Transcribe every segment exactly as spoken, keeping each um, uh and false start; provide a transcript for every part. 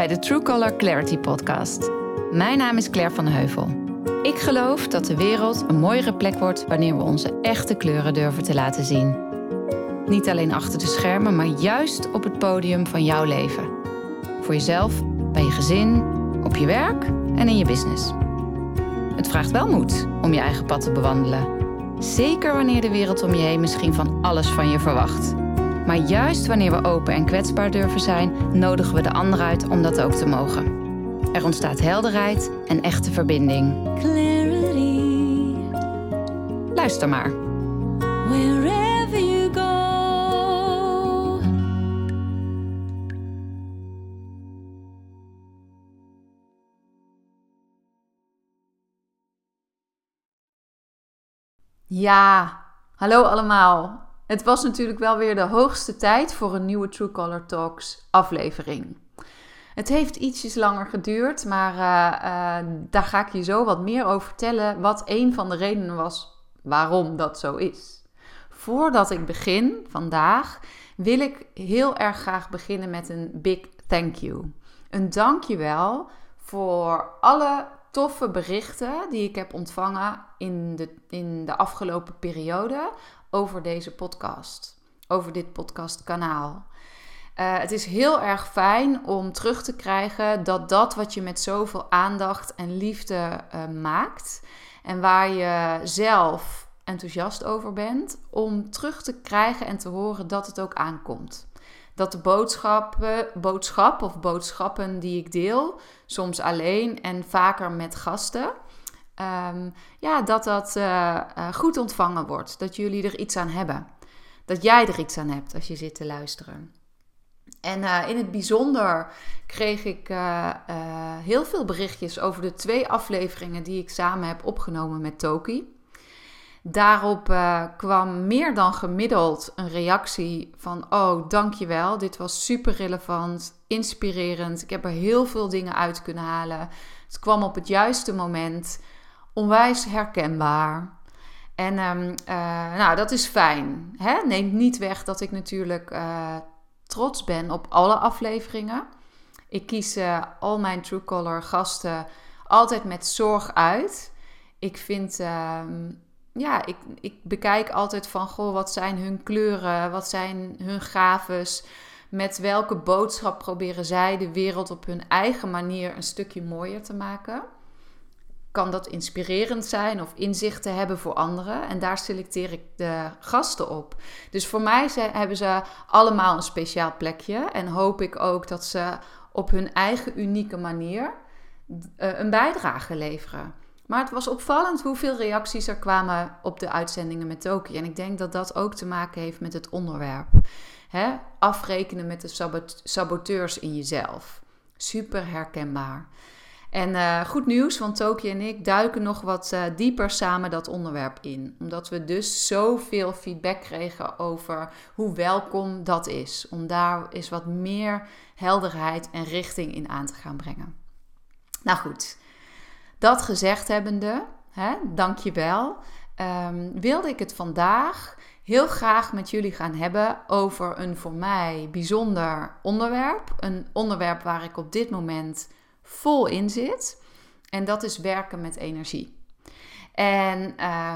bij de True Color Clarity Podcast. Mijn naam is Claire van Heuvel. Ik geloof dat de wereld een mooiere plek wordt wanneer we onze echte kleuren durven te laten zien. Niet alleen achter de schermen, maar juist op het podium van jouw leven. Voor jezelf, bij je gezin, op je werk en in je business. Het vraagt wel moed om je eigen pad te bewandelen. Zeker wanneer de wereld om je heen misschien van alles van je verwacht. Maar juist wanneer we open en kwetsbaar durven zijn, nodigen we de ander uit om dat ook te mogen. Er ontstaat helderheid en echte verbinding. Clarity. Luister maar. Wherever you go. Ja, hallo allemaal. Het was natuurlijk wel weer de hoogste tijd voor een nieuwe True Color Talks aflevering. Het heeft ietsjes langer geduurd, maar uh, uh, daar ga ik je zo wat meer over vertellen wat een van de redenen was waarom dat zo is. Voordat ik begin vandaag wil ik heel erg graag beginnen met een big thank you. Een dankjewel voor alle toffe berichten die ik heb ontvangen in de, in de afgelopen periode over deze podcast, over dit podcastkanaal. Uh, het is heel erg fijn om terug te krijgen dat dat wat je met zoveel aandacht en liefde uh, maakt en waar je zelf enthousiast over bent, om terug te krijgen en te horen dat het ook aankomt. Dat de boodschappen, boodschap of boodschappen die ik deel, soms alleen en vaker met gasten, Um, ja, dat dat uh, uh, goed ontvangen wordt. Dat jullie er iets aan hebben. Dat jij er iets aan hebt als je zit te luisteren. En uh, in het bijzonder kreeg ik uh, uh, heel veel berichtjes over de twee afleveringen die ik samen heb opgenomen met Toki. Daarop uh, kwam meer dan gemiddeld een reactie van: oh, dankjewel, dit was super relevant, inspirerend. Ik heb er heel veel dingen uit kunnen halen. Het kwam op het juiste moment. Onwijs herkenbaar. En um, uh, nou, dat is fijn. Hè? Neemt niet weg dat ik natuurlijk uh, trots ben op alle afleveringen. Ik kies uh, al mijn True Color gasten altijd met zorg uit. Ik vind... Uh, Ja, ik, ik bekijk altijd van, goh, wat zijn hun kleuren, wat zijn hun gaves, met welke boodschap proberen zij de wereld op hun eigen manier een stukje mooier te maken. Kan dat inspirerend zijn of inzichten hebben voor anderen? En daar selecteer ik de gasten op. Dus voor mij hebben ze allemaal een speciaal plekje en hoop ik ook dat ze op hun eigen unieke manier een bijdrage leveren. Maar het was opvallend hoeveel reacties er kwamen op de uitzendingen met Toki. En ik denk dat dat ook te maken heeft met het onderwerp. Hè? Afrekenen met de sabot- saboteurs in jezelf. Super herkenbaar. En uh, goed nieuws, want Toki en ik duiken nog wat uh, dieper samen dat onderwerp in. Omdat we dus zoveel feedback kregen over hoe welkom dat is. Om daar eens wat meer helderheid en richting in aan te gaan brengen. Nou goed. Dat gezegd hebbende, hè, dankjewel, um, wilde ik het vandaag heel graag met jullie gaan hebben over een voor mij bijzonder onderwerp. Een onderwerp waar ik op dit moment vol in zit. En dat is werken met energie. En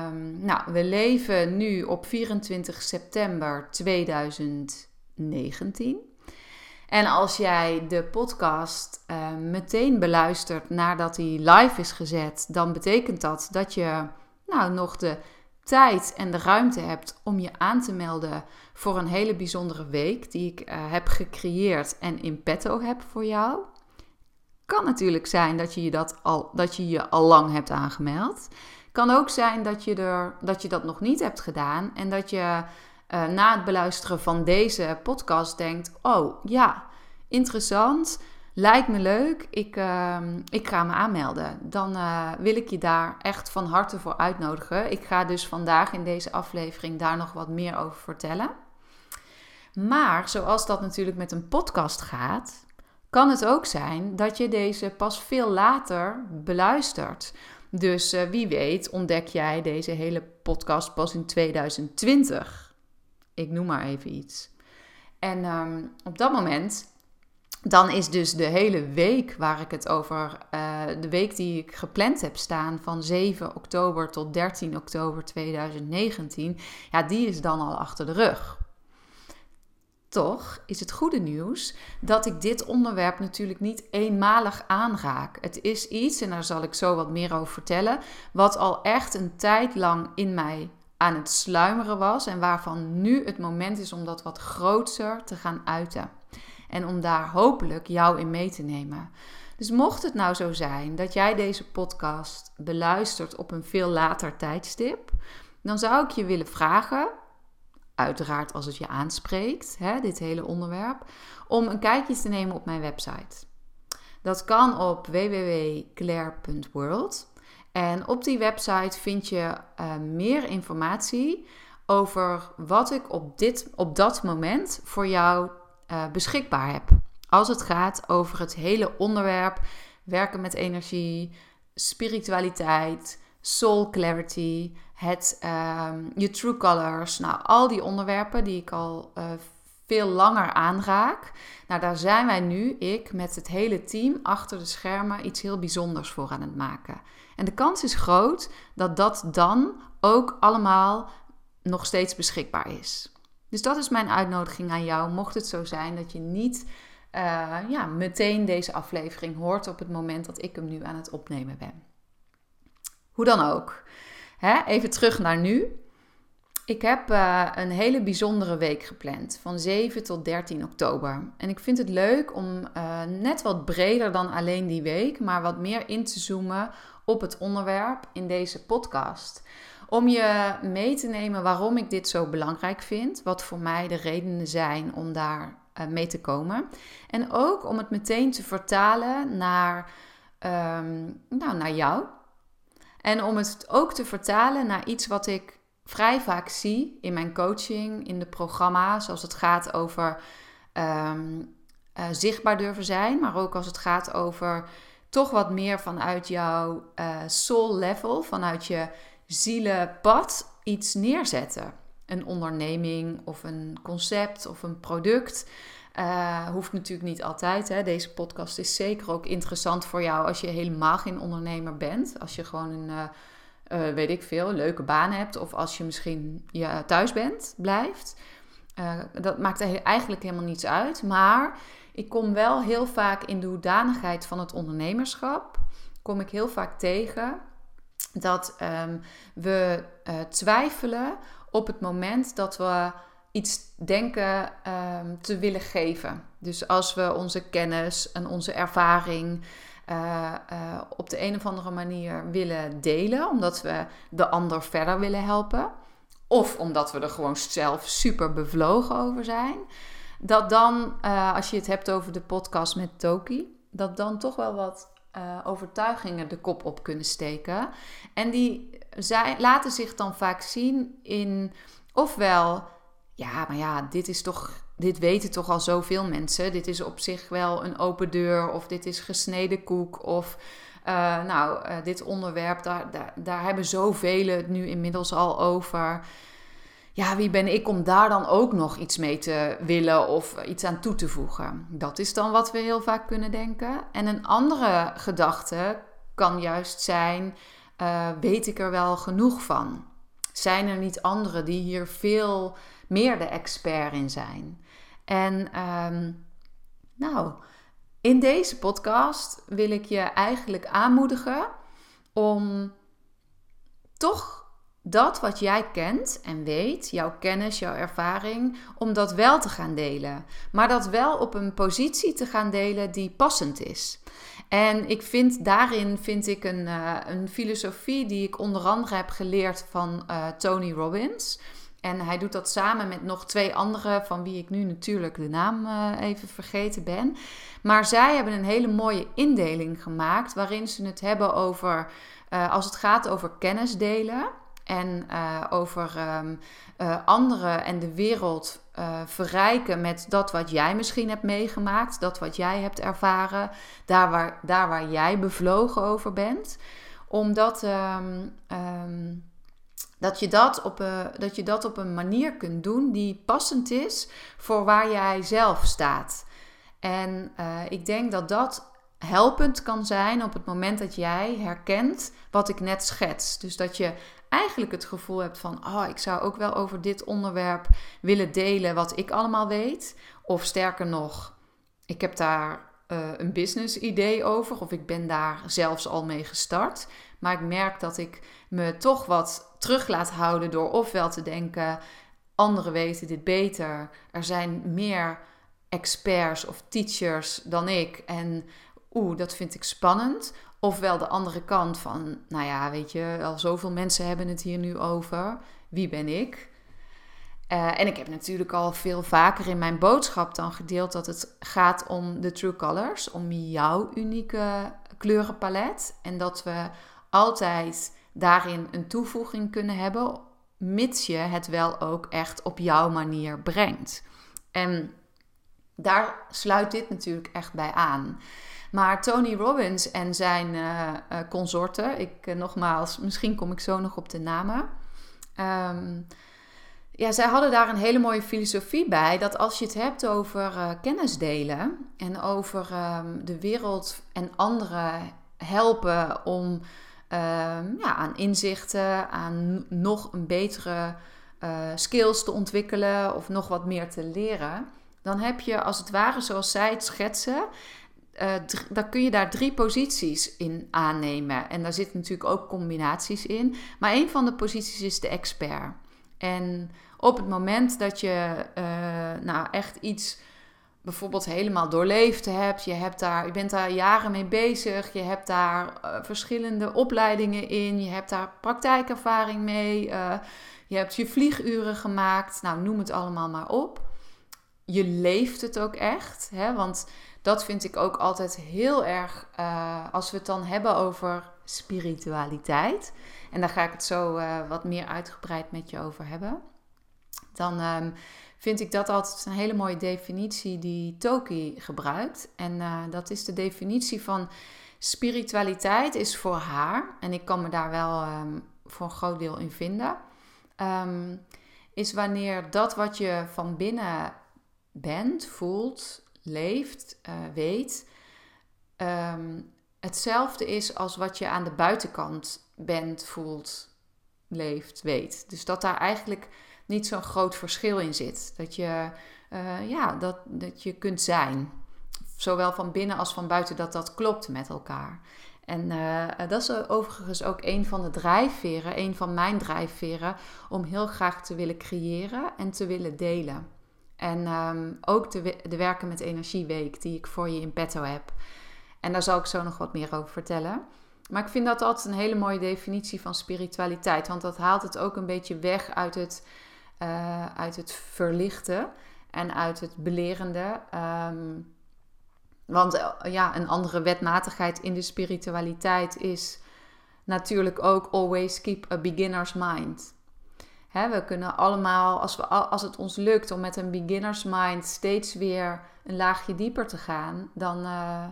um, nou, we leven nu op vierentwintig september tweeduizend negentien. En als jij de podcast uh, meteen beluistert nadat hij live is gezet, dan betekent dat dat je nou, nog de tijd en de ruimte hebt om je aan te melden voor een hele bijzondere week die ik uh, heb gecreëerd en in petto heb voor jou. Kan natuurlijk zijn dat je je, dat al, dat je, je al lang hebt aangemeld. Kan ook zijn dat je, er, dat je dat nog niet hebt gedaan en dat je... Uh, na het beluisteren van deze podcast denkt, oh ja, interessant, lijkt me leuk, ik, uh, ik ga me aanmelden. Dan uh, wil ik je daar echt van harte voor uitnodigen. Ik ga dus vandaag in deze aflevering daar nog wat meer over vertellen. Maar zoals dat natuurlijk met een podcast gaat, kan het ook zijn dat je deze pas veel later beluistert. Dus uh, wie weet ontdek jij deze hele podcast pas in tweeduizend twintig. Ik noem maar even iets. En um, op dat moment dan is dus de hele week waar ik het over, uh, de week die ik gepland heb staan van zeven oktober tot dertien oktober tweeduizend negentien, ja, die is dan al achter de rug. Toch is het goede nieuws dat ik dit onderwerp natuurlijk niet eenmalig aanraak. Het is iets, en daar zal ik zo wat meer over vertellen, wat al echt een tijd lang in mij aan het sluimeren was en waarvan nu het moment is om dat wat groter te gaan uiten. En om daar hopelijk jou in mee te nemen. Dus mocht het nou zo zijn dat jij deze podcast beluistert op een veel later tijdstip, dan zou ik je willen vragen, uiteraard als het je aanspreekt, hè, dit hele onderwerp, om een kijkje te nemen op mijn website. Dat kan op w w w punt clair punt world. En op die website vind je uh, meer informatie over wat ik op, dit, op dat moment voor jou uh, beschikbaar heb. Als het gaat over het hele onderwerp werken met energie, spiritualiteit, soul clarity, het, uh, je true colors. Nou, al die onderwerpen die ik al uh, veel langer aanraak. Nou, daar zijn wij nu, ik, met het hele team achter de schermen iets heel bijzonders voor aan het maken. En de kans is groot dat dat dan ook allemaal nog steeds beschikbaar is. Dus dat is mijn uitnodiging aan jou. Mocht het zo zijn dat je niet uh, ja, meteen deze aflevering hoort op het moment dat ik hem nu aan het opnemen ben. Hoe dan ook. Hè? Even terug naar nu. Ik heb uh, een hele bijzondere week gepland, van zeven tot dertien oktober. En ik vind het leuk om uh, net wat breder dan alleen die week, maar wat meer in te zoomen op het onderwerp in deze podcast. Om je mee te nemen waarom ik dit zo belangrijk vind, wat voor mij de redenen zijn om daar uh, mee te komen. En ook om het meteen te vertalen naar, um, nou, naar jou. En om het ook te vertalen naar iets wat ik vrij vaak zie in mijn coaching, in de programma's, als het gaat over um, uh, zichtbaar durven zijn, maar ook als het gaat over toch wat meer vanuit jouw uh, soul level, vanuit je zielenpad iets neerzetten. Een onderneming of een concept of een product. Uh, hoeft natuurlijk niet altijd. Hè? Deze podcast is zeker ook interessant voor jou als je helemaal geen ondernemer bent. Als je gewoon een, uh, uh, weet ik veel, leuke baan hebt. Of als je misschien ja, thuis bent, blijft. Uh, dat maakt eigenlijk helemaal niets uit. Maar ik kom wel heel vaak in de hoedanigheid van het ondernemerschap. Kom ik heel vaak tegen dat um, we uh, twijfelen op het moment dat we iets denken um, te willen geven. Dus als we onze kennis en onze ervaring uh, uh, op de een of andere manier willen delen, omdat we de ander verder willen helpen, of omdat we er gewoon zelf super bevlogen over zijn, dat dan, uh, als je het hebt over de podcast met Toki, dat dan toch wel wat uh, overtuigingen de kop op kunnen steken. En die zij, laten zich dan vaak zien in, ofwel, ja, maar ja, dit is toch, dit weten toch al zoveel mensen. Dit is op zich wel een open deur, of dit is gesneden koek, of uh, nou, uh, dit onderwerp, daar, daar, daar hebben zoveel het nu inmiddels al over. Ja, wie ben ik om daar dan ook nog iets mee te willen of iets aan toe te voegen? Dat is dan wat we heel vaak kunnen denken. En een andere gedachte kan juist zijn, uh, weet ik er wel genoeg van? Zijn er niet anderen die hier veel meer de expert in zijn? En um, nou, in deze podcast wil ik je eigenlijk aanmoedigen om toch dat wat jij kent en weet, jouw kennis, jouw ervaring, om dat wel te gaan delen. Maar dat wel op een positie te gaan delen die passend is. En ik vind, daarin vind ik een, uh, een filosofie die ik onder andere heb geleerd van uh, Tony Robbins. En hij doet dat samen met nog twee anderen, van wie ik nu natuurlijk de naam uh, even vergeten ben. Maar zij hebben een hele mooie indeling gemaakt, waarin ze het hebben over, uh, als het gaat over kennis delen en uh, over um, uh, anderen en de wereld uh, verrijken met dat wat jij misschien hebt meegemaakt, dat wat jij hebt ervaren, daar waar, daar waar jij bevlogen over bent. Omdat um, um, dat, je dat, op, uh, dat je dat op een manier kunt doen die passend is voor waar jij zelf staat. En uh, ik denk dat dat helpend kan zijn op het moment dat jij herkent wat ik net schets. Dus dat je eigenlijk het gevoel hebt van, oh, ik zou ook wel over dit onderwerp willen delen wat ik allemaal weet. Of sterker nog, ik heb daar uh, een business idee over of ik ben daar zelfs al mee gestart. Maar ik merk dat ik me toch wat terug laat houden door ofwel te denken, anderen weten dit beter, er zijn meer experts of teachers dan ik en oeh, dat vind ik spannend. Ofwel de andere kant van, nou ja, weet je, al zoveel mensen hebben het hier nu over. Wie ben ik? Uh, en ik heb natuurlijk al veel vaker in mijn boodschap dan gedeeld dat het gaat om de True Colors, om jouw unieke kleurenpalet. En dat we altijd daarin een toevoeging kunnen hebben, mits je het wel ook echt op jouw manier brengt. En daar sluit dit natuurlijk echt bij aan. Maar Tony Robbins en zijn uh, uh, consorten, ik uh, nogmaals, misschien kom ik zo nog op de namen. Um, ja, zij hadden daar een hele mooie filosofie bij, dat als je het hebt over uh, kennis delen en over um, de wereld en anderen helpen om um, ja, aan inzichten, aan nog een betere uh, skills te ontwikkelen of nog wat meer te leren, dan heb je als het ware, zoals zij het schetsen, Uh, d- dan kun je daar drie posities in aannemen. En daar zitten natuurlijk ook combinaties in. Maar een van de posities is de expert. En op het moment dat je uh, nou echt iets bijvoorbeeld helemaal doorleefd hebt, je, hebt daar, je bent daar jaren mee bezig, je hebt daar uh, verschillende opleidingen in, je hebt daar praktijkervaring mee, uh, je hebt je vlieguren gemaakt, nou noem het allemaal maar op. Je leeft het ook echt, hè? Want dat vind ik ook altijd heel erg, uh, als we het dan hebben over spiritualiteit. En daar ga ik het zo uh, wat meer uitgebreid met je over hebben. Dan um, vind ik dat altijd een hele mooie definitie die Toki gebruikt. En uh, dat is de definitie van spiritualiteit is voor haar. En ik kan me daar wel um, voor een groot deel in vinden. Um, is wanneer dat wat je van binnen bent, voelt, leeft, uh, weet, um, hetzelfde is als wat je aan de buitenkant bent, voelt, leeft, weet. Dus dat daar eigenlijk niet zo'n groot verschil in zit. Dat je, uh, ja, dat, dat je kunt zijn. Zowel van binnen als van buiten, dat dat klopt met elkaar. En uh, dat is overigens ook een van de drijfveren, een van mijn drijfveren, om heel graag te willen creëren en te willen delen. En um, ook de, de Werken met Energie Week die ik voor je in petto heb. En daar zal ik zo nog wat meer over vertellen. Maar ik vind dat altijd een hele mooie definitie van spiritualiteit. Want dat haalt het ook een beetje weg uit het, uh, uit het verlichten en uit het belerende. Um, want uh, ja, een andere wetmatigheid in de spiritualiteit is natuurlijk ook always keep a beginner's mind. He, we kunnen allemaal, als, we, als het ons lukt om met een beginner's mind steeds weer een laagje dieper te gaan, dan, uh,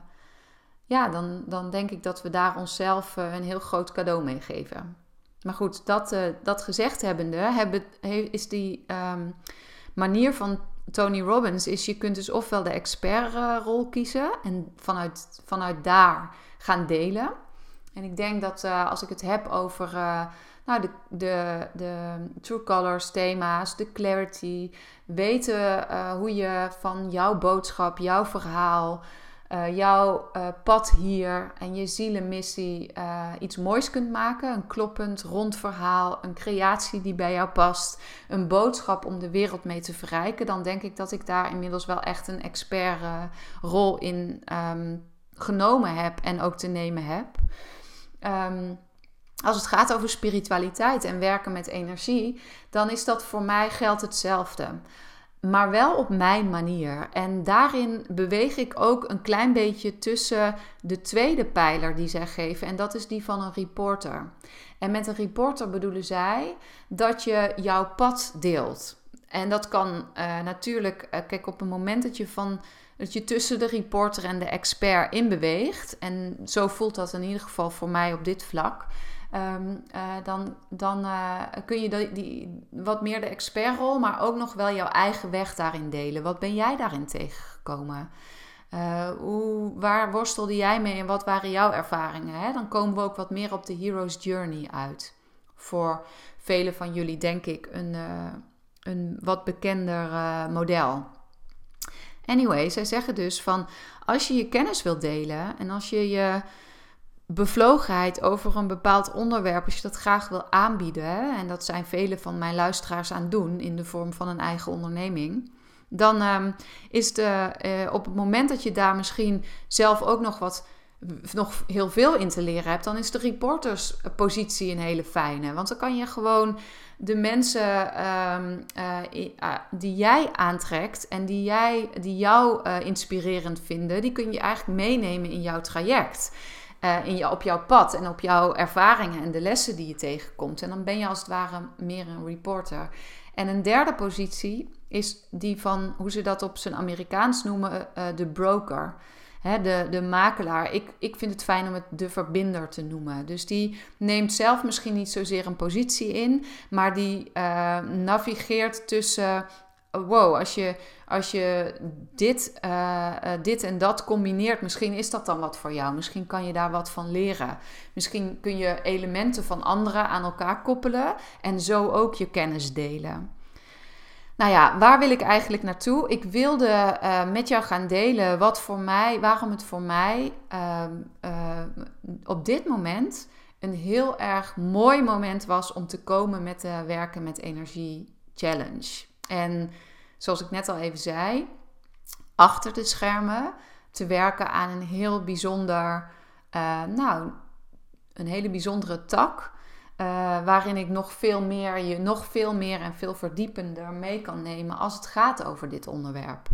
ja, dan, dan denk ik dat we daar onszelf uh, een heel groot cadeau mee geven. Maar goed, dat, uh, dat gezegd hebbende, hebben, is die um, manier van Tony Robbins, is je kunt dus ofwel de expertrol uh, kiezen en vanuit, vanuit daar gaan delen. En ik denk dat uh, als ik het heb over uh, nou, de, de, de True Colors thema's, de clarity, weten uh, hoe je van jouw boodschap, jouw verhaal, uh, jouw uh, pad hier en je zielenmissie uh, iets moois kunt maken. Een kloppend, rond verhaal, een creatie die bij jou past, een boodschap om de wereld mee te verrijken. Dan denk ik dat ik daar inmiddels wel echt een expert uh, rol in um, genomen heb en ook te nemen heb. Um, als het gaat over spiritualiteit en werken met energie, dan is dat voor mij geldt hetzelfde. Maar wel op mijn manier. En daarin beweeg ik ook een klein beetje tussen de tweede pijler die zij geven. En dat is die van een reporter. En met een reporter bedoelen zij dat je jouw pad deelt. En dat kan uh, natuurlijk, uh, kijk, op het moment dat je van... dat je tussen de reporter en de expert in beweegt. En zo voelt dat in ieder geval voor mij op dit vlak. Um, uh, dan dan uh, kun je die, die, wat meer de expertrol, maar ook nog wel jouw eigen weg daarin delen. Wat ben jij daarin tegengekomen? Uh, hoe, waar worstelde jij mee en wat waren jouw ervaringen? Hè? Dan komen we ook wat meer op de Hero's Journey uit. Voor velen van jullie denk ik een, uh, een wat bekender uh, model. Anyway, zij zeggen dus van als je je kennis wilt delen en als je je bevlogenheid over een bepaald onderwerp, als je dat graag wil aanbieden, hè, en dat zijn velen van mijn luisteraars aan het doen in de vorm van een eigen onderneming, dan um, is de, uh, op het moment dat je daar misschien zelf ook nog wat, nog heel veel in te leren hebt, dan is de reporterspositie een hele fijne. Want dan kan je gewoon de mensen um, uh, uh, die jij aantrekt en die, jij, die jou uh, inspirerend vinden, die kun je eigenlijk meenemen in jouw traject. Uh, in je, op jouw pad en op jouw ervaringen en de lessen die je tegenkomt. En dan ben je als het ware meer een reporter. En een derde positie is die van, hoe ze dat op zijn Amerikaans noemen, uh, de broker. Hè, de, de makelaar. Ik, ik vind het fijn om het de verbinder te noemen. Dus die neemt zelf misschien niet zozeer een positie in, maar die uh, navigeert tussen, uh, wow, als je, als je dit, uh, uh, dit en dat combineert, misschien is dat dan wat voor jou. Misschien kan je daar wat van leren. Misschien kun je elementen van anderen aan elkaar koppelen en zo ook je kennis delen. Nou ja, waar wil ik eigenlijk naartoe? Ik wilde uh, met jou gaan delen wat voor mij, waarom het voor mij uh, uh, op dit moment een heel erg mooi moment was om te komen met de Werken met Energie Challenge. En zoals ik net al even zei, achter de schermen te werken aan een heel bijzonder, uh, nou, een hele bijzondere tak. Uh, waarin ik nog veel meer, je nog veel meer en veel verdiepender mee kan nemen als het gaat over dit onderwerp.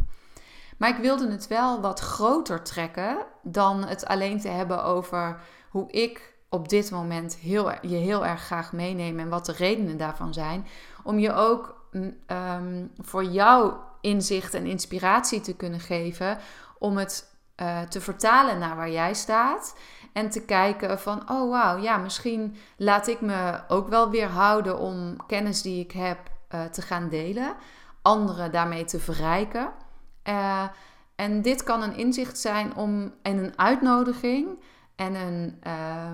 Maar ik wilde het wel wat groter trekken dan het alleen te hebben over hoe ik op dit moment heel, je heel erg graag meeneem en wat de redenen daarvan zijn. Om je ook um, voor jouw inzicht en inspiratie te kunnen geven om het uh, te vertalen naar waar jij staat. En te kijken van, oh wauw, ja, misschien laat ik me ook wel weerhouden om kennis die ik heb uh, te gaan delen. Anderen daarmee te verrijken. Uh, en dit kan een inzicht zijn om, en een uitnodiging en een uh,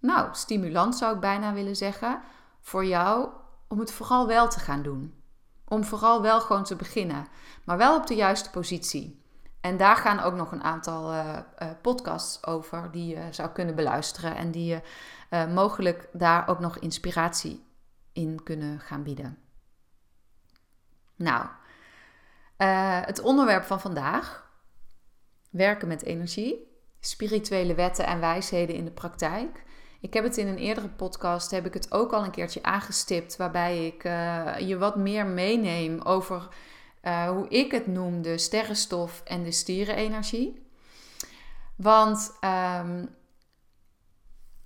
nou, stimulans zou ik bijna willen zeggen, voor jou om het vooral wel te gaan doen. Om vooral wel gewoon te beginnen, maar wel op de juiste positie. En daar gaan ook nog een aantal uh, uh, podcasts over die je zou kunnen beluisteren. En die je uh, mogelijk daar ook nog inspiratie in kunnen gaan bieden. Nou, uh, het onderwerp van vandaag. Werken met energie. Spirituele wetten en wijsheden in de praktijk. Ik heb het in een eerdere podcast, heb ik het ook al een keertje aangestipt. Waarbij ik uh, je wat meer meeneem over Uh, hoe ik het noem, de sterrenstof en de stierenenergie. Want um,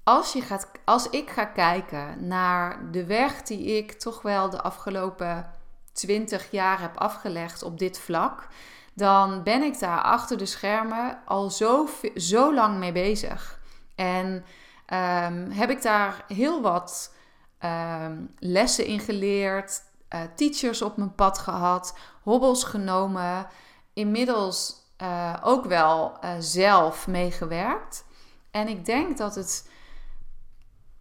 als, je gaat, als ik ga kijken naar de weg die ik toch wel de afgelopen twintig jaar heb afgelegd op dit vlak, dan ben ik daar achter de schermen al zo, zo lang mee bezig. En um, heb ik daar heel wat um, lessen in geleerd, Uh, teachers op mijn pad gehad, hobbels genomen, inmiddels uh, ook wel uh, zelf meegewerkt. En ik denk dat het,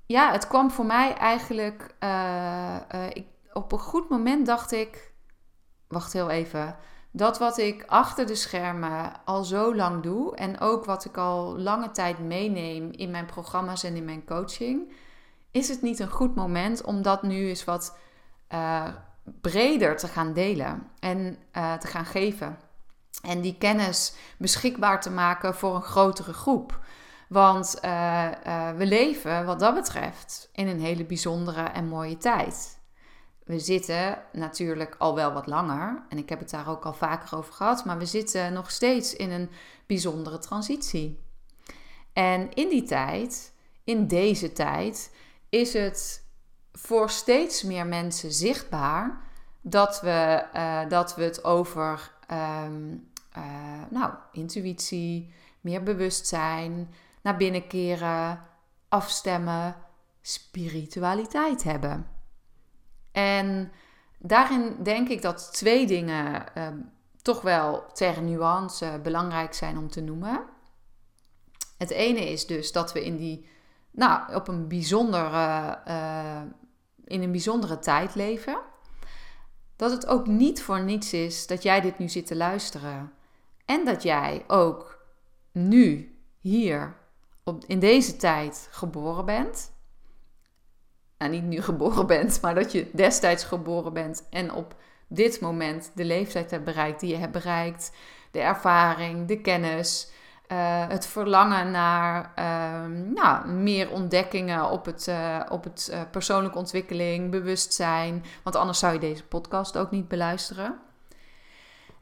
ja, het kwam voor mij eigenlijk, uh, uh, ik, op een goed moment dacht ik, wacht heel even, dat wat ik achter de schermen al zo lang doe en ook wat ik al lange tijd meeneem in mijn programma's en in mijn coaching, is het niet een goed moment om dat nu eens wat Uh, breder te gaan delen en uh, te gaan geven. En die kennis beschikbaar te maken voor een grotere groep. Want uh, uh, we leven wat dat betreft in een hele bijzondere en mooie tijd. We zitten natuurlijk al wel wat langer. En ik heb het daar ook al vaker over gehad. Maar we zitten nog steeds in een bijzondere transitie. En in die tijd, in deze tijd, is het voor steeds meer mensen zichtbaar dat we, uh, dat we het over um, uh, nou, intuïtie, meer bewustzijn, naar binnen keren, afstemmen, spiritualiteit hebben. En daarin denk ik dat twee dingen uh, toch wel ter nuance belangrijk zijn om te noemen. Het ene is dus dat we in die, nou, op een bijzondere, uh, in een bijzondere tijd leven. Dat het ook niet voor niets is dat jij dit nu zit te luisteren. En dat jij ook nu, hier, op, in deze tijd geboren bent. Nou, niet nu geboren bent, maar dat je destijds geboren bent en op dit moment de leeftijd hebt bereikt die je hebt bereikt. De ervaring, de kennis, uh, het verlangen naar uh, nou, meer ontdekkingen op het, uh, op het uh, persoonlijke ontwikkeling, bewustzijn. Want anders zou je deze podcast ook niet beluisteren.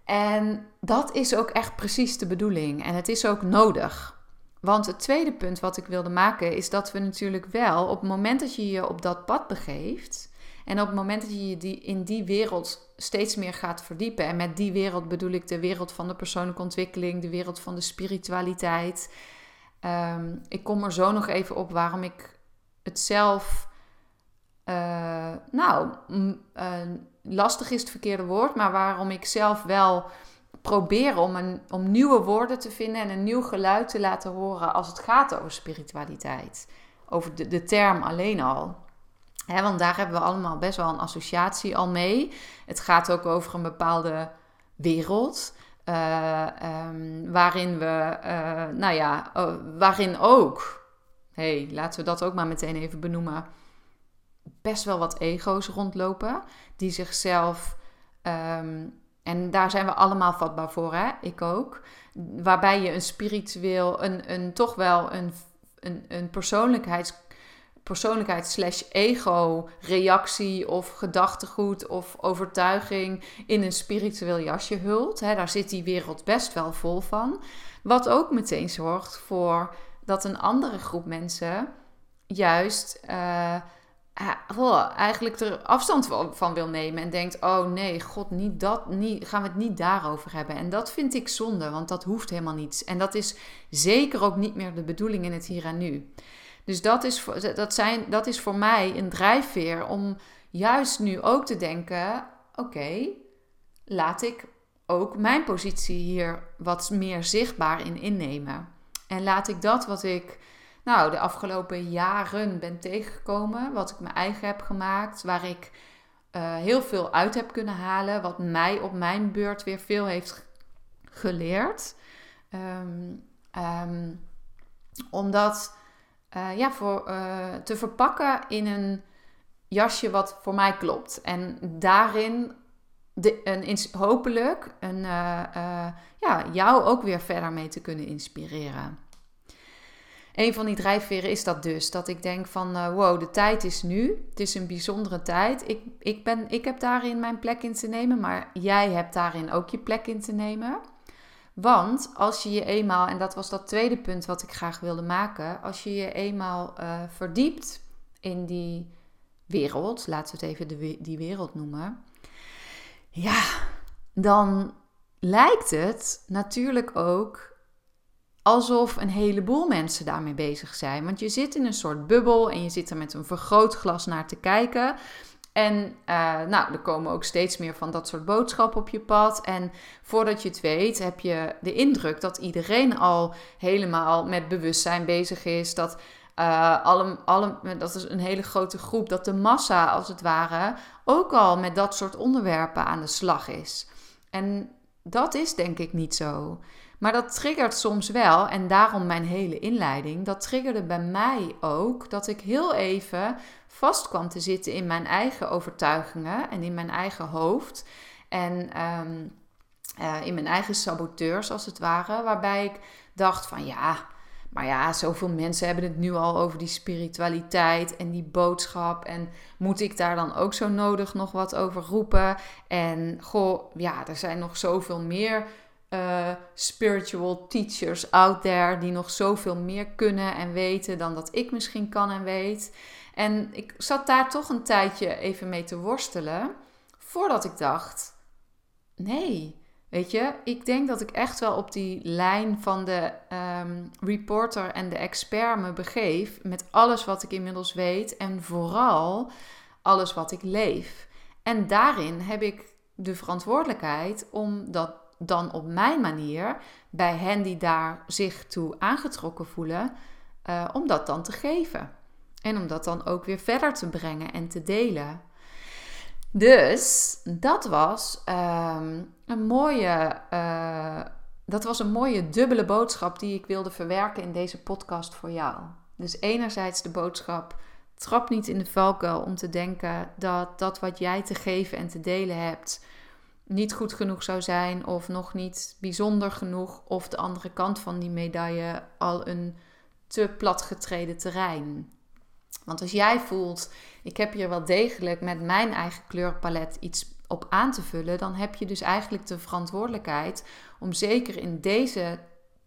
En dat is ook echt precies de bedoeling. En het is ook nodig. Want het tweede punt wat ik wilde maken is dat we natuurlijk wel op het moment dat je je op dat pad begeeft en op het moment dat je je die, in die wereld steeds meer gaat verdiepen, en met die wereld bedoel ik de wereld van de persoonlijke ontwikkeling, de wereld van de spiritualiteit. Um, ik kom er zo nog even op waarom ik het zelf, uh, nou, uh, lastig is het verkeerde woord, maar waarom ik zelf wel proberen om, een, om nieuwe woorden te vinden en een nieuw geluid te laten horen als het gaat over spiritualiteit. Over de, de term alleen al. He, want daar hebben we allemaal best wel een associatie al mee. Het gaat ook over een bepaalde wereld. Uh, um, waarin we, uh, nou ja, uh, waarin ook, hey, laten we dat ook maar meteen even benoemen, best wel wat ego's rondlopen die zichzelf... Um, En daar zijn we allemaal vatbaar voor, hè? Ik ook. Waarbij je een spiritueel, een, een, toch wel een, een, een persoonlijkheids, persoonlijkheid slash ego reactie of gedachtegoed of overtuiging in een spiritueel jasje hult. Hè? Daar zit die wereld best wel vol van. Wat ook meteen zorgt voor dat een andere groep mensen juist... Uh, Oh, eigenlijk er afstand van wil nemen en denkt, oh nee, god, niet dat, niet, gaan we het niet daarover hebben. En dat vind ik zonde, want dat hoeft helemaal niet. En dat is zeker ook niet meer de bedoeling in het hier en nu. Dus dat is, dat zijn, dat is voor mij een drijfveer om juist nu ook te denken, oké, okay, laat ik ook mijn positie hier wat meer zichtbaar in innemen. En laat ik dat wat ik... Nou, de afgelopen jaren ben tegengekomen, wat ik mijn eigen heb gemaakt, waar ik uh, heel veel uit heb kunnen halen, wat mij op mijn beurt weer veel heeft geleerd. Um, um, om dat uh, ja, voor, uh, te verpakken in een jasje wat voor mij klopt. En daarin de, een, hopelijk een, uh, uh, ja, jou ook weer verder mee te kunnen inspireren. Een van die drijfveren is dat dus. Dat ik denk van, uh, wow, de tijd is nu. Het is een bijzondere tijd. Ik, ik, ben, ik heb daarin mijn plek in te nemen. Maar jij hebt daarin ook je plek in te nemen. Want als je je eenmaal, en dat was dat tweede punt wat ik graag wilde maken. Als je je eenmaal uh, verdiept in die wereld. Laten we het even de, die wereld noemen. Ja, dan lijkt het natuurlijk ook... alsof een heleboel mensen daarmee bezig zijn. Want je zit in een soort bubbel en je zit er met een vergrootglas naar te kijken. En uh, nou, er komen ook steeds meer van dat soort boodschappen op je pad. En voordat je het weet heb je de indruk dat iedereen al helemaal met bewustzijn bezig is. Dat, uh, alle, alle, dat is een hele grote groep, dat de massa als het ware ook al met dat soort onderwerpen aan de slag is. En dat is denk ik niet zo. Maar dat triggert soms wel, en daarom mijn hele inleiding, dat triggerde bij mij ook dat ik heel even vast kwam te zitten in mijn eigen overtuigingen en in mijn eigen hoofd en um, uh, in mijn eigen saboteurs als het ware, waarbij ik dacht van ja, maar ja, zoveel mensen hebben het nu al over die spiritualiteit en die boodschap en moet ik daar dan ook zo nodig nog wat over roepen en goh, ja, er zijn nog zoveel meer Uh, spiritual teachers out there die nog zoveel meer kunnen en weten dan dat ik misschien kan en weet. En ik zat daar toch een tijdje even mee te worstelen voordat ik dacht, nee, weet je, ik denk dat ik echt wel op die lijn van de um, reporter en de expert me begeef met alles wat ik inmiddels weet en vooral alles wat ik leef. En daarin heb ik de verantwoordelijkheid om dat dan op mijn manier bij hen die daar zich toe aangetrokken voelen, uh, om dat dan te geven. En om dat dan ook weer verder te brengen en te delen. Dus dat was, uh, een mooie, uh, dat was een mooie dubbele boodschap die ik wilde verwerken in deze podcast voor jou. Dus enerzijds de boodschap, trap niet in de valkuil om te denken dat dat wat jij te geven en te delen hebt niet goed genoeg zou zijn of nog niet bijzonder genoeg, of de andere kant van die medaille al een te platgetreden terrein. Want als jij voelt, ik heb hier wel degelijk met mijn eigen kleurpalet iets op aan te vullen, dan heb je dus eigenlijk de verantwoordelijkheid om zeker in deze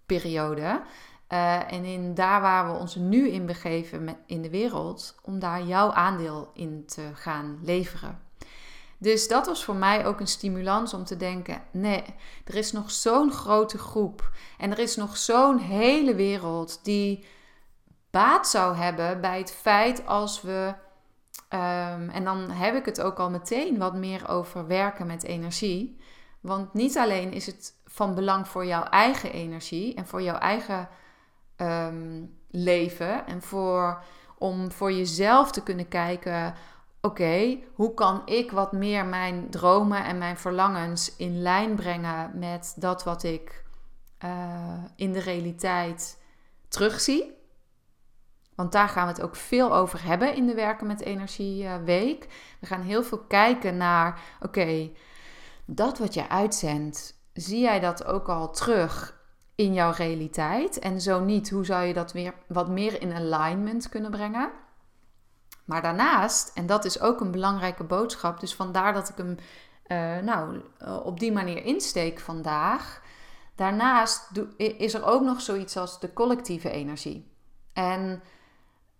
periode uh, en in daar waar we ons nu in begeven met, in de wereld, om daar jouw aandeel in te gaan leveren. Dus dat was voor mij ook een stimulans om te denken, nee, er is nog zo'n grote groep en er is nog zo'n hele wereld die baat zou hebben bij het feit als we, um, en dan heb ik het ook al meteen wat meer over werken met energie. Want niet alleen is het van belang voor jouw eigen energie en voor jouw eigen um, leven en voor, om voor jezelf te kunnen kijken, oké, okay, hoe kan ik wat meer mijn dromen en mijn verlangens in lijn brengen met dat wat ik uh, in de realiteit terugzie? Want daar gaan we het ook veel over hebben in de Werken met Energie Week. We gaan heel veel kijken naar, oké, okay, dat wat je uitzendt, zie jij dat ook al terug in jouw realiteit? En zo niet, hoe zou je dat weer wat meer in alignment kunnen brengen? Maar daarnaast, en dat is ook een belangrijke boodschap, dus vandaar dat ik hem uh, nou, uh, op die manier insteek vandaag. Daarnaast do- is er ook nog zoiets als de collectieve energie. En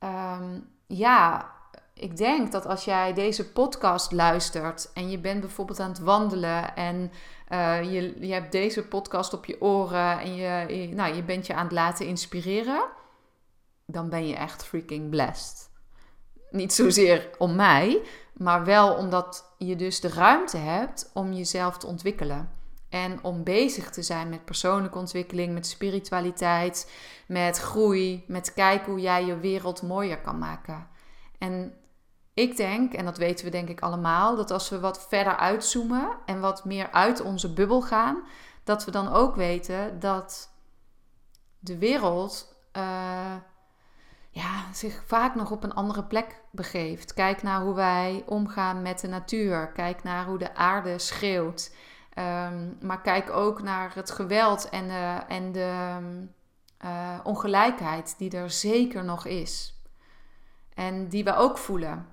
um, ja, ik denk dat als jij deze podcast luistert en je bent bijvoorbeeld aan het wandelen en uh, je, je hebt deze podcast op je oren en je, je, nou, je bent je aan het laten inspireren, dan ben je echt freaking blessed. Niet zozeer om mij, maar wel omdat je dus de ruimte hebt om jezelf te ontwikkelen. En om bezig te zijn met persoonlijke ontwikkeling, met spiritualiteit, met groei, met kijken hoe jij je wereld mooier kan maken. En ik denk, en dat weten we denk ik allemaal, dat als we wat verder uitzoomen en wat meer uit onze bubbel gaan, dat we dan ook weten dat de wereld Uh, Ja, zich vaak nog op een andere plek begeeft. Kijk naar hoe wij omgaan met de natuur. Kijk naar hoe de aarde schreeuwt. Um, maar kijk ook naar het geweld en de, en de uh, ongelijkheid die er zeker nog is. En die we ook voelen.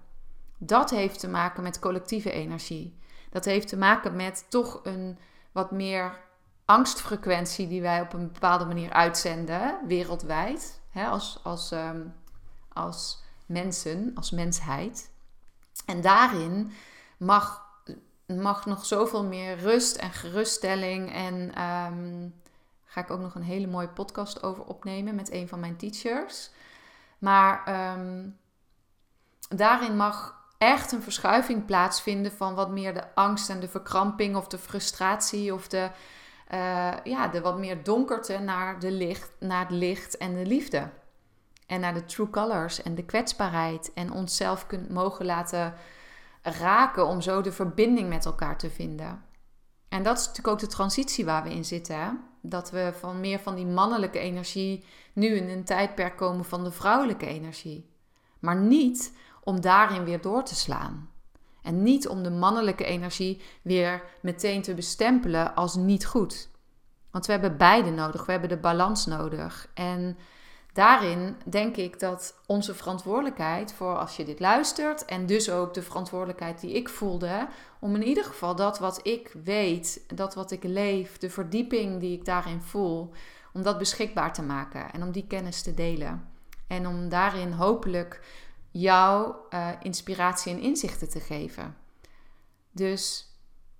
Dat heeft te maken met collectieve energie. Dat heeft te maken met toch een wat meer angstfrequentie die wij op een bepaalde manier uitzenden wereldwijd. He, als, als, um, als mensen, als mensheid. En daarin mag, mag nog zoveel meer rust en geruststelling. En um, ga ik ook nog een hele mooie podcast over opnemen met een van mijn teachers. Maar um, daarin mag echt een verschuiving plaatsvinden van wat meer de angst en de verkramping of de frustratie of de Uh, ja, de wat meer donkerte naar, de licht, naar het licht en de liefde. En naar de true colors en de kwetsbaarheid. En onszelf kunnen, mogen laten raken om zo de verbinding met elkaar te vinden. En dat is natuurlijk ook de transitie waar we in zitten. Hè? Dat we van meer van die mannelijke energie nu in een tijdperk komen van de vrouwelijke energie. Maar niet om daarin weer door te slaan. En niet om de mannelijke energie weer meteen te bestempelen als niet goed. Want we hebben beide nodig. We hebben de balans nodig. En daarin denk ik dat onze verantwoordelijkheid voor als je dit luistert, en dus ook de verantwoordelijkheid die ik voelde, om in ieder geval dat wat ik weet, dat wat ik leef, de verdieping die ik daarin voel, om dat beschikbaar te maken. En om die kennis te delen. En om daarin hopelijk jouw uh, inspiratie en inzichten te geven. Dus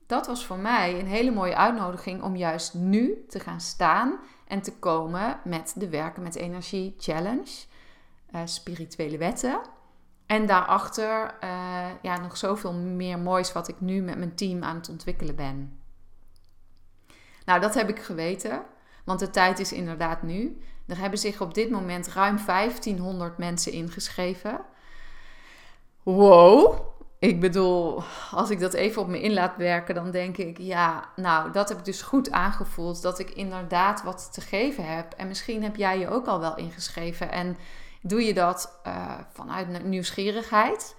dat was voor mij een hele mooie uitnodiging om juist nu te gaan staan en te komen met de Werken met Energie Challenge, uh, spirituele wetten. En daarachter uh, ja, nog zoveel meer moois wat ik nu met mijn team aan het ontwikkelen ben. Nou, dat heb ik geweten, want de tijd is inderdaad nu. Er hebben zich op dit moment ruim vijftienhonderd mensen ingeschreven. Wow! Ik bedoel, als ik dat even op me in laat werken, dan denk ik, ja, nou, dat heb ik dus goed aangevoeld. Dat ik inderdaad wat te geven heb. En misschien heb jij je ook al wel ingeschreven. En doe je dat uh, vanuit nieuwsgierigheid?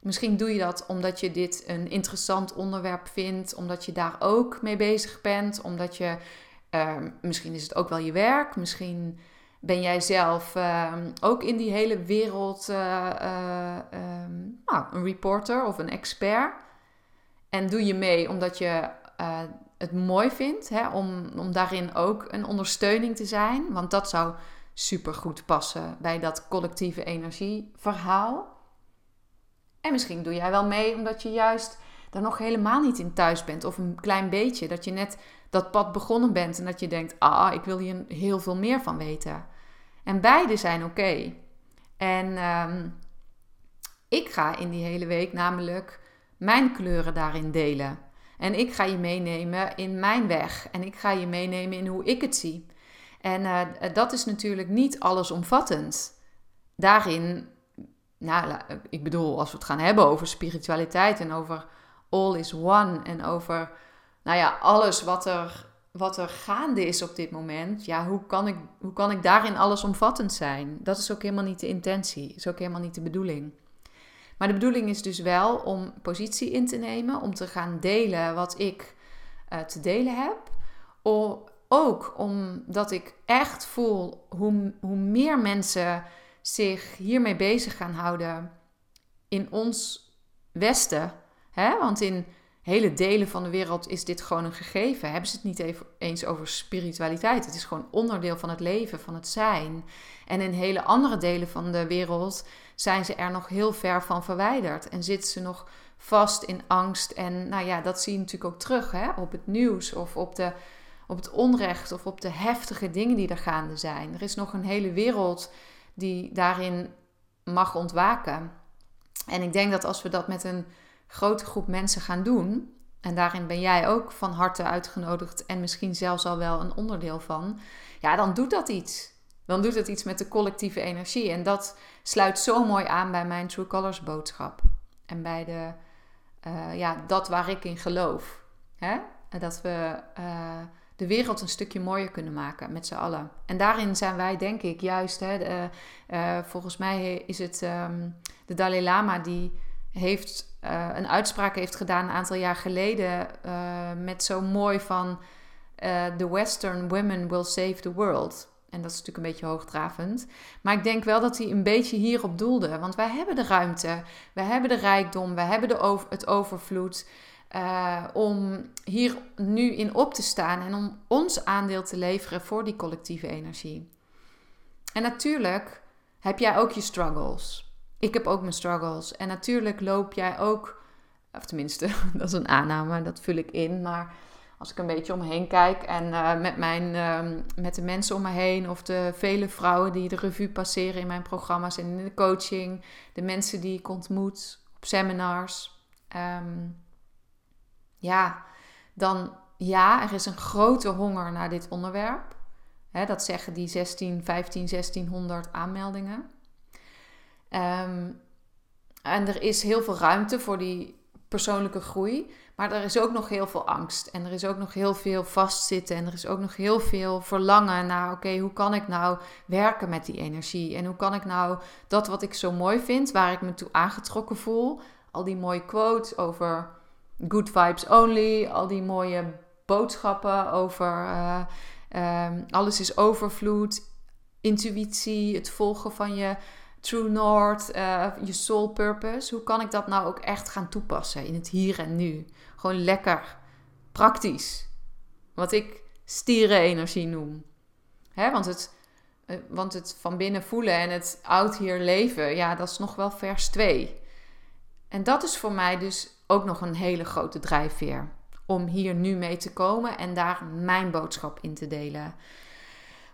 Misschien doe je dat omdat je dit een interessant onderwerp vindt. Omdat je daar ook mee bezig bent. Omdat je, uh, misschien is het ook wel je werk. Misschien ben jij zelf uh, ook in die hele wereld uh, uh, um, nou, een reporter of een expert. En doe je mee omdat je uh, het mooi vindt. Hè, om, om daarin ook een ondersteuning te zijn. Want dat zou supergoed passen bij dat collectieve energieverhaal. En misschien doe jij wel mee omdat je juist daar nog helemaal niet in thuis bent. Of een klein beetje. Dat je net dat pad begonnen bent en dat je denkt, ah, ik wil hier heel veel meer van weten. En beide zijn oké. Okay. En um, ik ga in die hele week namelijk mijn kleuren daarin delen. En ik ga je meenemen in mijn weg. En ik ga je meenemen in hoe ik het zie. En uh, dat is natuurlijk niet allesomvattend. Daarin... Nou, ik bedoel, als we het gaan hebben over spiritualiteit en over all is one en over, nou ja, alles wat er, wat er gaande is op dit moment. Ja, hoe kan ik, hoe kan ik daarin allesomvattend zijn? Dat is ook helemaal niet de intentie, is ook helemaal niet de bedoeling. Maar de bedoeling is dus wel om positie in te nemen, om te gaan delen wat ik uh, te delen heb. O, ook omdat ik echt voel hoe, hoe meer mensen zich hiermee bezig gaan houden in ons Westen. Hè? Want in hele delen van de wereld is dit gewoon een gegeven. Hebben ze het niet even eens over spiritualiteit. Het is gewoon onderdeel van het leven, van het zijn. En in hele andere delen van de wereld zijn ze er nog heel ver van verwijderd. En zitten ze nog vast in angst. En nou ja, dat zie je natuurlijk ook terug, hè? Op het nieuws of op, de, op het onrecht of op de heftige dingen die er gaande zijn. Er is nog een hele wereld die daarin mag ontwaken. En ik denk dat als we dat met een grote groep mensen gaan doen, en daarin ben jij ook van harte uitgenodigd en misschien zelfs al wel een onderdeel van, ja, dan doet dat iets. Dan doet het iets met de collectieve energie. En dat sluit zo mooi aan bij mijn True Colors boodschap. En bij de, uh, ja, dat waar ik in geloof. Hè? Dat we Uh, de wereld een stukje mooier kunnen maken met z'n allen. En daarin zijn wij, denk ik, juist. Hè, de, uh, volgens mij is het um, de Dalai Lama die heeft, uh, een uitspraak heeft gedaan een aantal jaar geleden. Uh, met zo mooi van Uh, the Western women will save the world. En dat is natuurlijk een beetje hoogdravend. Maar ik denk wel dat hij een beetje hierop doelde. Want wij hebben de ruimte. Wij hebben de rijkdom. Wij hebben de over, het overvloed. Uh, om hier nu in op te staan en om ons aandeel te leveren voor die collectieve energie. En natuurlijk heb jij ook je struggles. Ik heb ook mijn struggles. En natuurlijk loop jij ook, of tenminste, dat is een aanname, dat vul ik in. Maar als ik een beetje omheen kijk en uh, met, mijn, uh, met de mensen om me heen, of de vele vrouwen die de revue passeren in mijn programma's en in de coaching, de mensen die ik ontmoet op seminars. Um, Ja, dan ja, er is een grote honger naar dit onderwerp. Hè, dat zeggen die zestien, vijftien, zestienhonderd aanmeldingen. Um, en er is heel veel ruimte voor die persoonlijke groei. Maar er is ook nog heel veel angst. En er is ook nog heel veel vastzitten. En er is ook nog heel veel verlangen naar, oké, okay, hoe kan ik nou werken met die energie? En hoe kan ik nou dat wat ik zo mooi vind, waar ik me toe aangetrokken voel, al die mooie quotes over good vibes only, al die mooie boodschappen over uh, um, alles is overvloed, intuïtie, het volgen van je true north, uh, je soul purpose. Hoe kan ik dat nou ook echt gaan toepassen in het hier en nu? Gewoon lekker, praktisch. Wat ik stierenenergie noem. Hè, want het, uh, want het van binnen voelen en het out hier leven, ja, dat is nog wel vers twee. En dat is voor mij dus ook nog een hele grote drijfveer om hier nu mee te komen en daar mijn boodschap in te delen.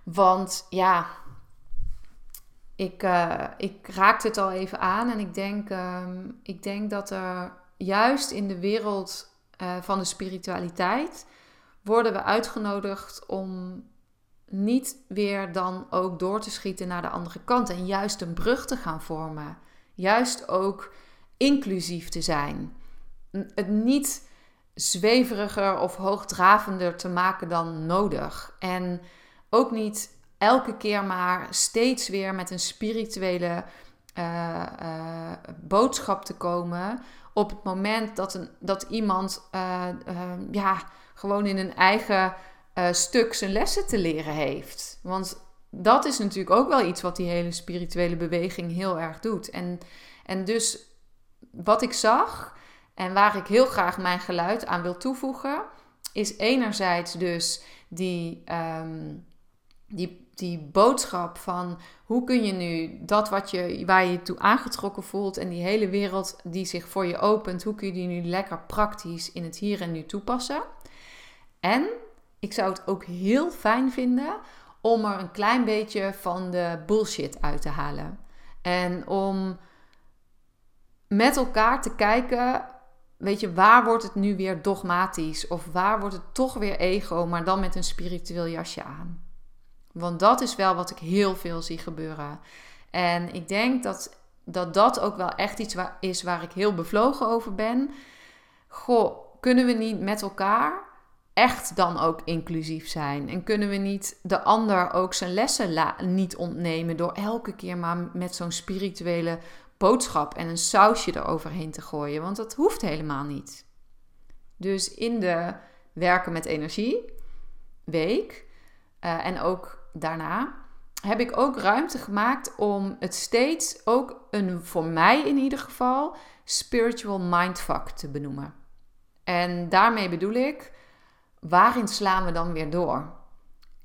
Want ja, ik, uh, ik raakte het al even aan en ik denk, um, ik denk dat er juist in de wereld uh, van de spiritualiteit worden we uitgenodigd om niet weer dan ook door te schieten naar de andere kant. En juist een brug te gaan vormen. Juist ook inclusief te zijn. Het niet zweveriger of hoogdravender te maken dan nodig. En ook niet elke keer maar steeds weer met een spirituele uh, uh, boodschap te komen. Op het moment dat, een, dat iemand uh, uh, ja, gewoon in een eigen uh, stuk zijn lessen te leren heeft. Want dat is natuurlijk ook wel iets wat die hele spirituele beweging heel erg doet. En, en dus wat ik zag en waar ik heel graag mijn geluid aan wil toevoegen, is enerzijds dus die, um, die, die boodschap van hoe kun je nu dat wat je, waar je je toe aangetrokken voelt en die hele wereld die zich voor je opent, hoe kun je die nu lekker praktisch in het hier en nu toepassen. En ik zou het ook heel fijn vinden om er een klein beetje van de bullshit uit te halen. En om met elkaar te kijken, weet je, waar wordt het nu weer dogmatisch? Of waar wordt het toch weer ego, maar dan met een spiritueel jasje aan? Want dat is wel wat ik heel veel zie gebeuren. En ik denk dat dat, dat ook wel echt iets waar, is waar ik heel bevlogen over ben. Goh, kunnen we niet met elkaar echt dan ook inclusief zijn? En kunnen we niet de ander ook zijn lessen la- niet ontnemen door elke keer maar met zo'n spirituele boodschap en een sausje eroverheen te gooien? Want dat hoeft helemaal niet. Dus in de werken met energie week uh, en ook daarna heb ik ook ruimte gemaakt om het steeds ook een, voor mij in ieder geval, spiritual mindfuck te benoemen. En daarmee bedoel ik, waarin slaan we dan weer door?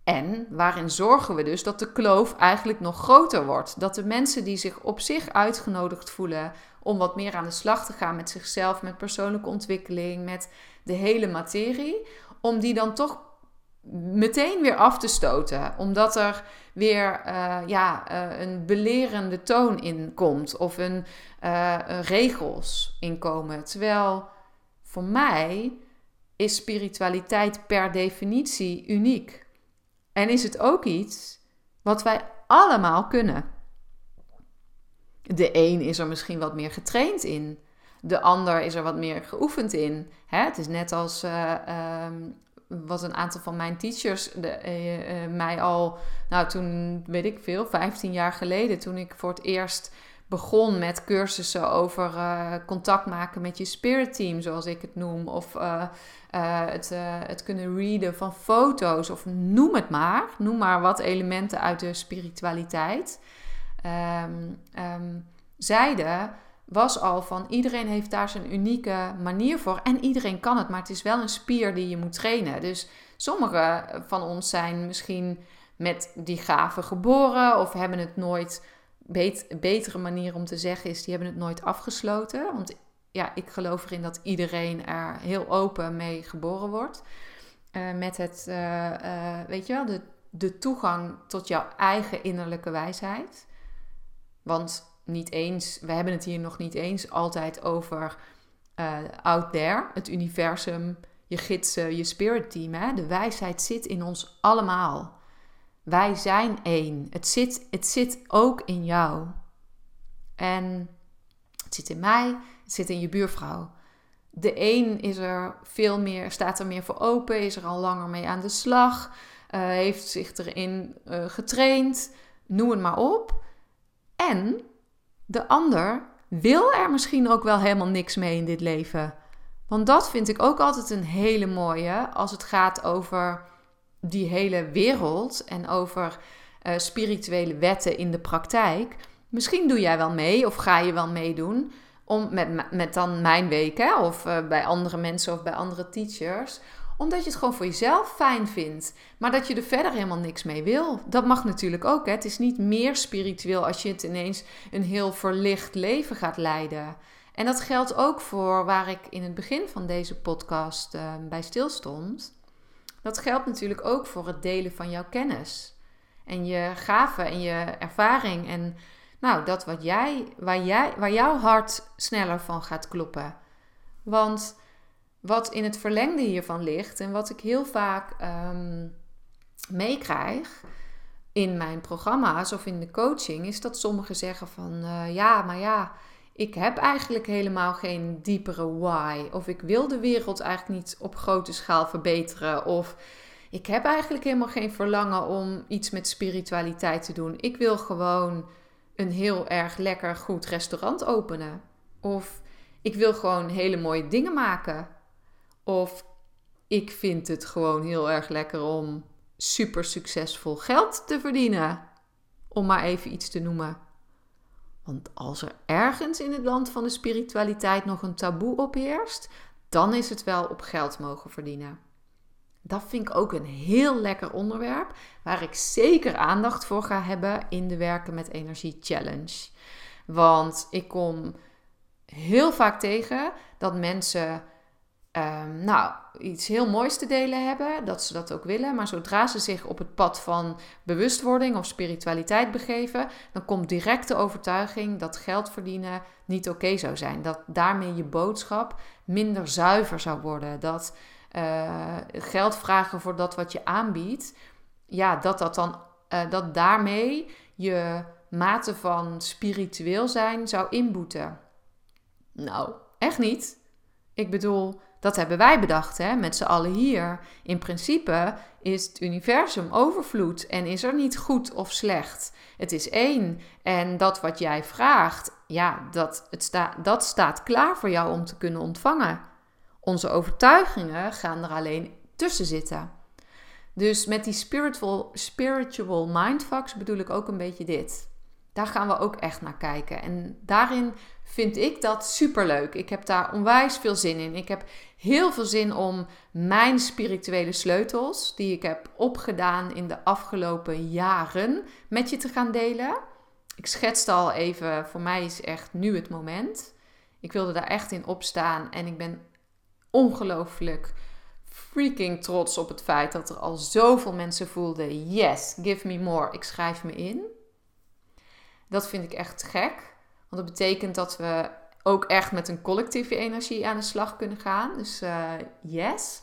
En waarin zorgen we dus dat de kloof eigenlijk nog groter wordt? Dat de mensen die zich op zich uitgenodigd voelen om wat meer aan de slag te gaan met zichzelf, met persoonlijke ontwikkeling, met de hele materie, om die dan toch meteen weer af te stoten. Omdat er weer uh, ja, uh, een belerende toon in komt of een, uh, een regels in komen. Terwijl voor mij is spiritualiteit per definitie uniek. En is het ook iets wat wij allemaal kunnen. De een is er misschien wat meer getraind in. De ander is er wat meer geoefend in. Hè, het is net als uh, um, wat een aantal van mijn teachers de, uh, uh, mij al, nou toen weet ik veel, vijftien jaar geleden, toen ik voor het eerst begon met cursussen over uh, contact maken met je spirit team, zoals ik het noem. Of uh, uh, het, uh, het kunnen readen van foto's. Of noem het maar. Noem maar wat elementen uit de spiritualiteit. Um, um, zeiden was al van, iedereen heeft daar zijn unieke manier voor. En iedereen kan het, maar het is wel een spier die je moet trainen. Dus sommige van ons zijn misschien met die gave geboren. Of hebben het nooit... Een betere manier om te zeggen is, die hebben het nooit afgesloten. Want ja, ik geloof erin dat iedereen er heel open mee geboren wordt. Uh, met het, uh, uh, weet je wel, de, de toegang tot jouw eigen innerlijke wijsheid. Want niet eens, we hebben het hier nog niet eens altijd over uh, out there, het universum, je gidsen, je spirit team. Hè? De wijsheid zit in ons allemaal. Wij zijn één. Het zit, het zit ook in jou. En het zit in mij. Het zit in je buurvrouw. De een is er veel meer, staat er meer voor open. Is er al langer mee aan de slag. Uh, heeft zich erin uh, getraind. Noem het maar op. En de ander wil er misschien ook wel helemaal niks mee in dit leven. Want dat vind ik ook altijd een hele mooie. Als het gaat over die hele wereld en over uh, spirituele wetten in de praktijk. Misschien doe jij wel mee of ga je wel meedoen om, met, met dan mijn week, hè, of uh, bij andere mensen of bij andere teachers. Omdat je het gewoon voor jezelf fijn vindt, maar dat je er verder helemaal niks mee wil. Dat mag natuurlijk ook. Hè. Het is niet meer spiritueel als je het ineens een heel verlicht leven gaat leiden. En dat geldt ook voor waar ik in het begin van deze podcast uh, bij stilstond. Dat geldt natuurlijk ook voor het delen van jouw kennis. En je gaven en je ervaring. En nou, dat wat jij, waar, jij, waar jouw hart sneller van gaat kloppen. Want wat in het verlengde hiervan ligt en wat ik heel vaak um, meekrijg in mijn programma's of in de coaching, is dat sommigen zeggen van uh, ja, maar ja, ik heb eigenlijk helemaal geen diepere why. Of ik wil de wereld eigenlijk niet op grote schaal verbeteren. Of ik heb eigenlijk helemaal geen verlangen om iets met spiritualiteit te doen. Ik wil gewoon een heel erg lekker goed restaurant openen. Of ik wil gewoon hele mooie dingen maken. Of ik vind het gewoon heel erg lekker om super succesvol geld te verdienen. Om maar even iets te noemen. Want als er ergens in het land van de spiritualiteit nog een taboe op heerst, dan is het wel op geld mogen verdienen. Dat vind ik ook een heel lekker onderwerp, waar ik zeker aandacht voor ga hebben in de Werken met Energie Challenge. Want ik kom heel vaak tegen dat mensen uh, nou, iets heel moois te delen hebben, dat ze dat ook willen. Maar zodra ze zich op het pad van bewustwording of spiritualiteit begeven, dan komt direct de overtuiging dat geld verdienen niet oké zou zijn. Dat daarmee je boodschap minder zuiver zou worden. Dat uh, geld vragen voor dat wat je aanbiedt, ja, dat, dat, dan, uh, dat daarmee je mate van spiritueel zijn zou inboeten. Nou, echt niet. Ik bedoel, dat hebben wij bedacht, hè, met z'n allen hier. In principe is het universum overvloed en is er niet goed of slecht. Het is één. En dat wat jij vraagt, ja, dat, het sta, dat staat klaar voor jou om te kunnen ontvangen. Onze overtuigingen gaan er alleen tussen zitten. Dus met die spiritual, spiritual mindfucks bedoel ik ook een beetje dit. Daar gaan we ook echt naar kijken. En daarin vind ik dat superleuk. Ik heb daar onwijs veel zin in. Ik heb heel veel zin om mijn spirituele sleutels, die ik heb opgedaan in de afgelopen jaren, met je te gaan delen. Ik schetste al even, voor mij is echt nu het moment. Ik wilde daar echt in opstaan. En ik ben ongelooflijk freaking trots op het feit dat er al zoveel mensen voelden: yes, give me more. Ik schrijf me in. Dat vind ik echt gek. Want dat betekent dat we ook echt met een collectieve energie aan de slag kunnen gaan. Dus uh, yes.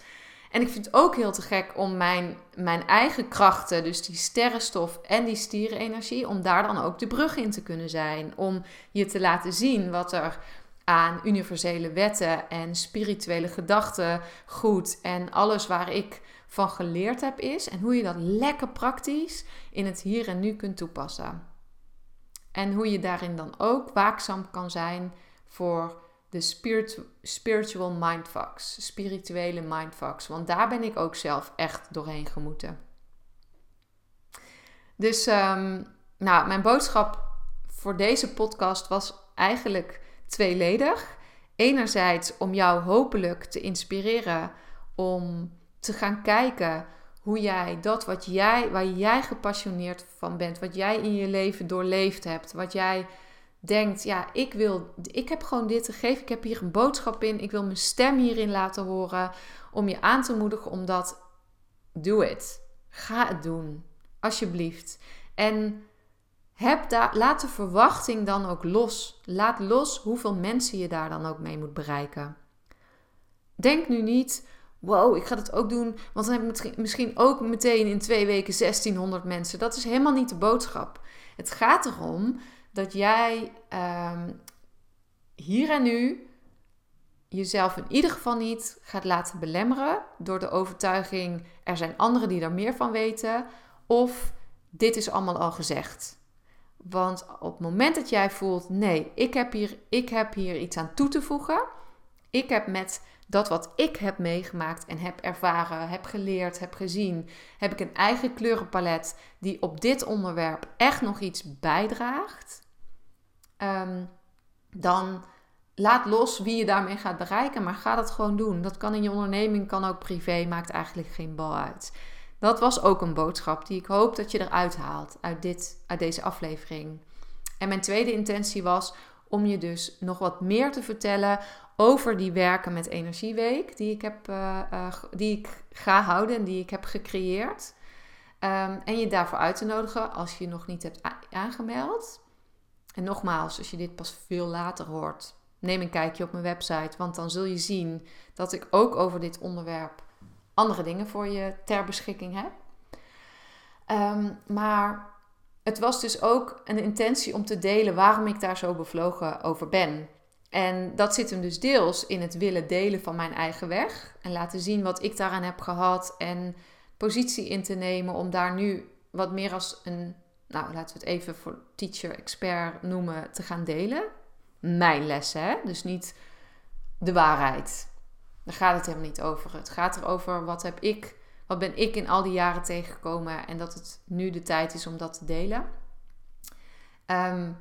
En ik vind het ook heel te gek om mijn, mijn eigen krachten, dus die sterrenstof en die stierenenergie, om daar dan ook de brug in te kunnen zijn. Om je te laten zien wat er aan universele wetten en spirituele gedachten goed en alles waar ik van geleerd heb is. En hoe je dat lekker praktisch in het hier en nu kunt toepassen. En hoe je daarin dan ook waakzaam kan zijn voor de spiritu- spiritual mindfucks, spirituele mindfucks. Want daar ben ik ook zelf echt doorheen gemoeten. Dus um, nou, mijn boodschap voor deze podcast was eigenlijk tweeledig. Enerzijds om jou hopelijk te inspireren om te gaan kijken hoe jij dat wat jij, waar jij gepassioneerd van bent, wat jij in je leven doorleefd hebt, wat jij denkt, ja, ik wil, ik heb gewoon dit te geven, ik heb hier een boodschap in, ik wil mijn stem hierin laten horen, om je aan te moedigen om dat, do it. Ga het doen, alsjeblieft. En heb daar, laat de verwachting dan ook los. Laat los hoeveel mensen je daar dan ook mee moet bereiken. Denk nu niet: wow, ik ga dat ook doen, want dan heb ik misschien ook meteen in twee weken zestienhonderd mensen. Dat is helemaal niet de boodschap. Het gaat erom dat jij uh, hier en nu jezelf in ieder geval niet gaat laten belemmeren door de overtuiging: er zijn anderen die daar meer van weten, of dit is allemaal al gezegd. Want op het moment dat jij voelt: nee, ik heb hier, ik heb hier iets aan toe te voegen, ik heb met dat wat ik heb meegemaakt en heb ervaren, heb geleerd, heb gezien, heb ik een eigen kleurenpalet die op dit onderwerp echt nog iets bijdraagt. Um, dan laat los wie je daarmee gaat bereiken, maar ga dat gewoon doen. Dat kan in je onderneming, kan ook privé, maakt eigenlijk geen bal uit. Dat was ook een boodschap die ik hoop dat je eruit haalt uit, dit, uit deze aflevering. En mijn tweede intentie was om je dus nog wat meer te vertellen over die Werken met Energieweek die ik, heb, uh, uh, die ik ga houden en die ik heb gecreëerd. Um, en je daarvoor uit te nodigen als je je nog niet hebt a- aangemeld. En nogmaals, als je dit pas veel later hoort, neem een kijkje op mijn website, want dan zul je zien dat ik ook over dit onderwerp andere dingen voor je ter beschikking heb. Um, maar het was dus ook een intentie om te delen waarom ik daar zo bevlogen over ben. En dat zit hem dus deels in het willen delen van mijn eigen weg. En laten zien wat ik daaraan heb gehad. En positie in te nemen om daar nu wat meer als een, nou laten we het even voor teacher, expert noemen, te gaan delen. Mijn lessen, hè? Dus niet de waarheid. Daar gaat het helemaal niet over. Het gaat erover wat heb ik, wat ben ik in al die jaren tegengekomen en dat het nu de tijd is om dat te delen. Um,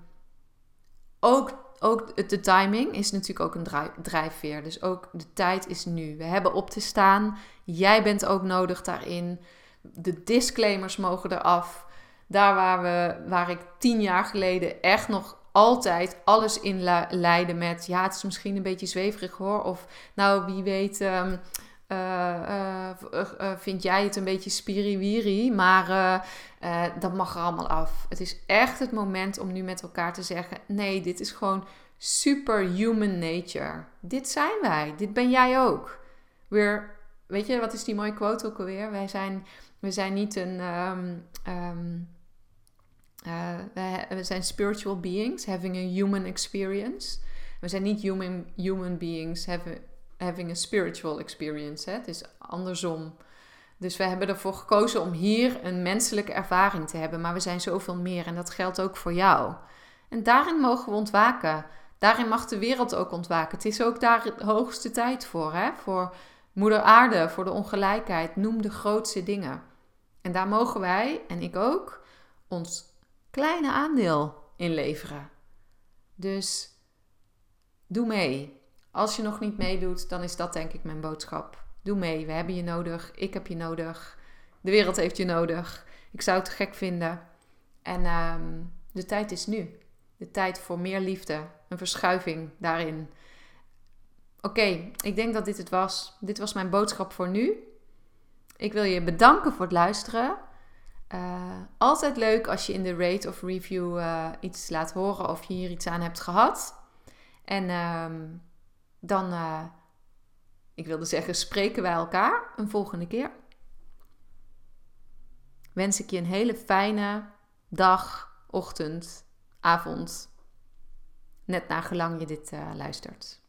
ook Ook de timing is natuurlijk ook een drijfveer. Dus ook de tijd is nu. We hebben op te staan. Jij bent ook nodig daarin. De disclaimers mogen eraf. Daar waar, we, waar ik tien jaar geleden echt nog altijd alles in leidde met... ja, het is misschien een beetje zweverig hoor. Of nou, wie weet um, uh, uh, uh, uh, vind jij het een beetje spiriwiri. Maar uh, uh, dat mag er allemaal af. Het is echt het moment om nu met elkaar te zeggen... nee, dit is gewoon... superhuman nature. Dit zijn wij. Dit ben jij ook. We're, weet je, wat is die mooie quote ook alweer? Wij zijn, we zijn niet een... Um, um, uh, we, we zijn spiritual beings having a human experience. We zijn niet human, human beings having, having a spiritual experience. Hè? Het is andersom. Dus we hebben ervoor gekozen om hier een menselijke ervaring te hebben. Maar we zijn zoveel meer en dat geldt ook voor jou. En daarin mogen we ontwaken. Daarin mag de wereld ook ontwaken. Het is ook daar de hoogste tijd voor. Hè? Voor moeder aarde, voor de ongelijkheid. Noem de grootste dingen. En daar mogen wij, en ik ook, ons kleine aandeel in leveren. Dus doe mee. Als je nog niet meedoet, dan is dat denk ik mijn boodschap. Doe mee, we hebben je nodig. Ik heb je nodig. De wereld heeft je nodig. Ik zou het te gek vinden. En um, de tijd is nu. De tijd voor meer liefde. Een verschuiving daarin. Oké, okay, ik denk dat dit het was. Dit was mijn boodschap voor nu. Ik wil je bedanken voor het luisteren. Uh, altijd leuk als je in de rate of review uh, iets laat horen. Of je hier iets aan hebt gehad. En uh, dan, uh, ik wilde zeggen, spreken wij elkaar een volgende keer. Wens ik je een hele fijne dag, ochtend, avond, net nagelang je dit uh, luistert.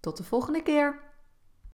Tot de volgende keer!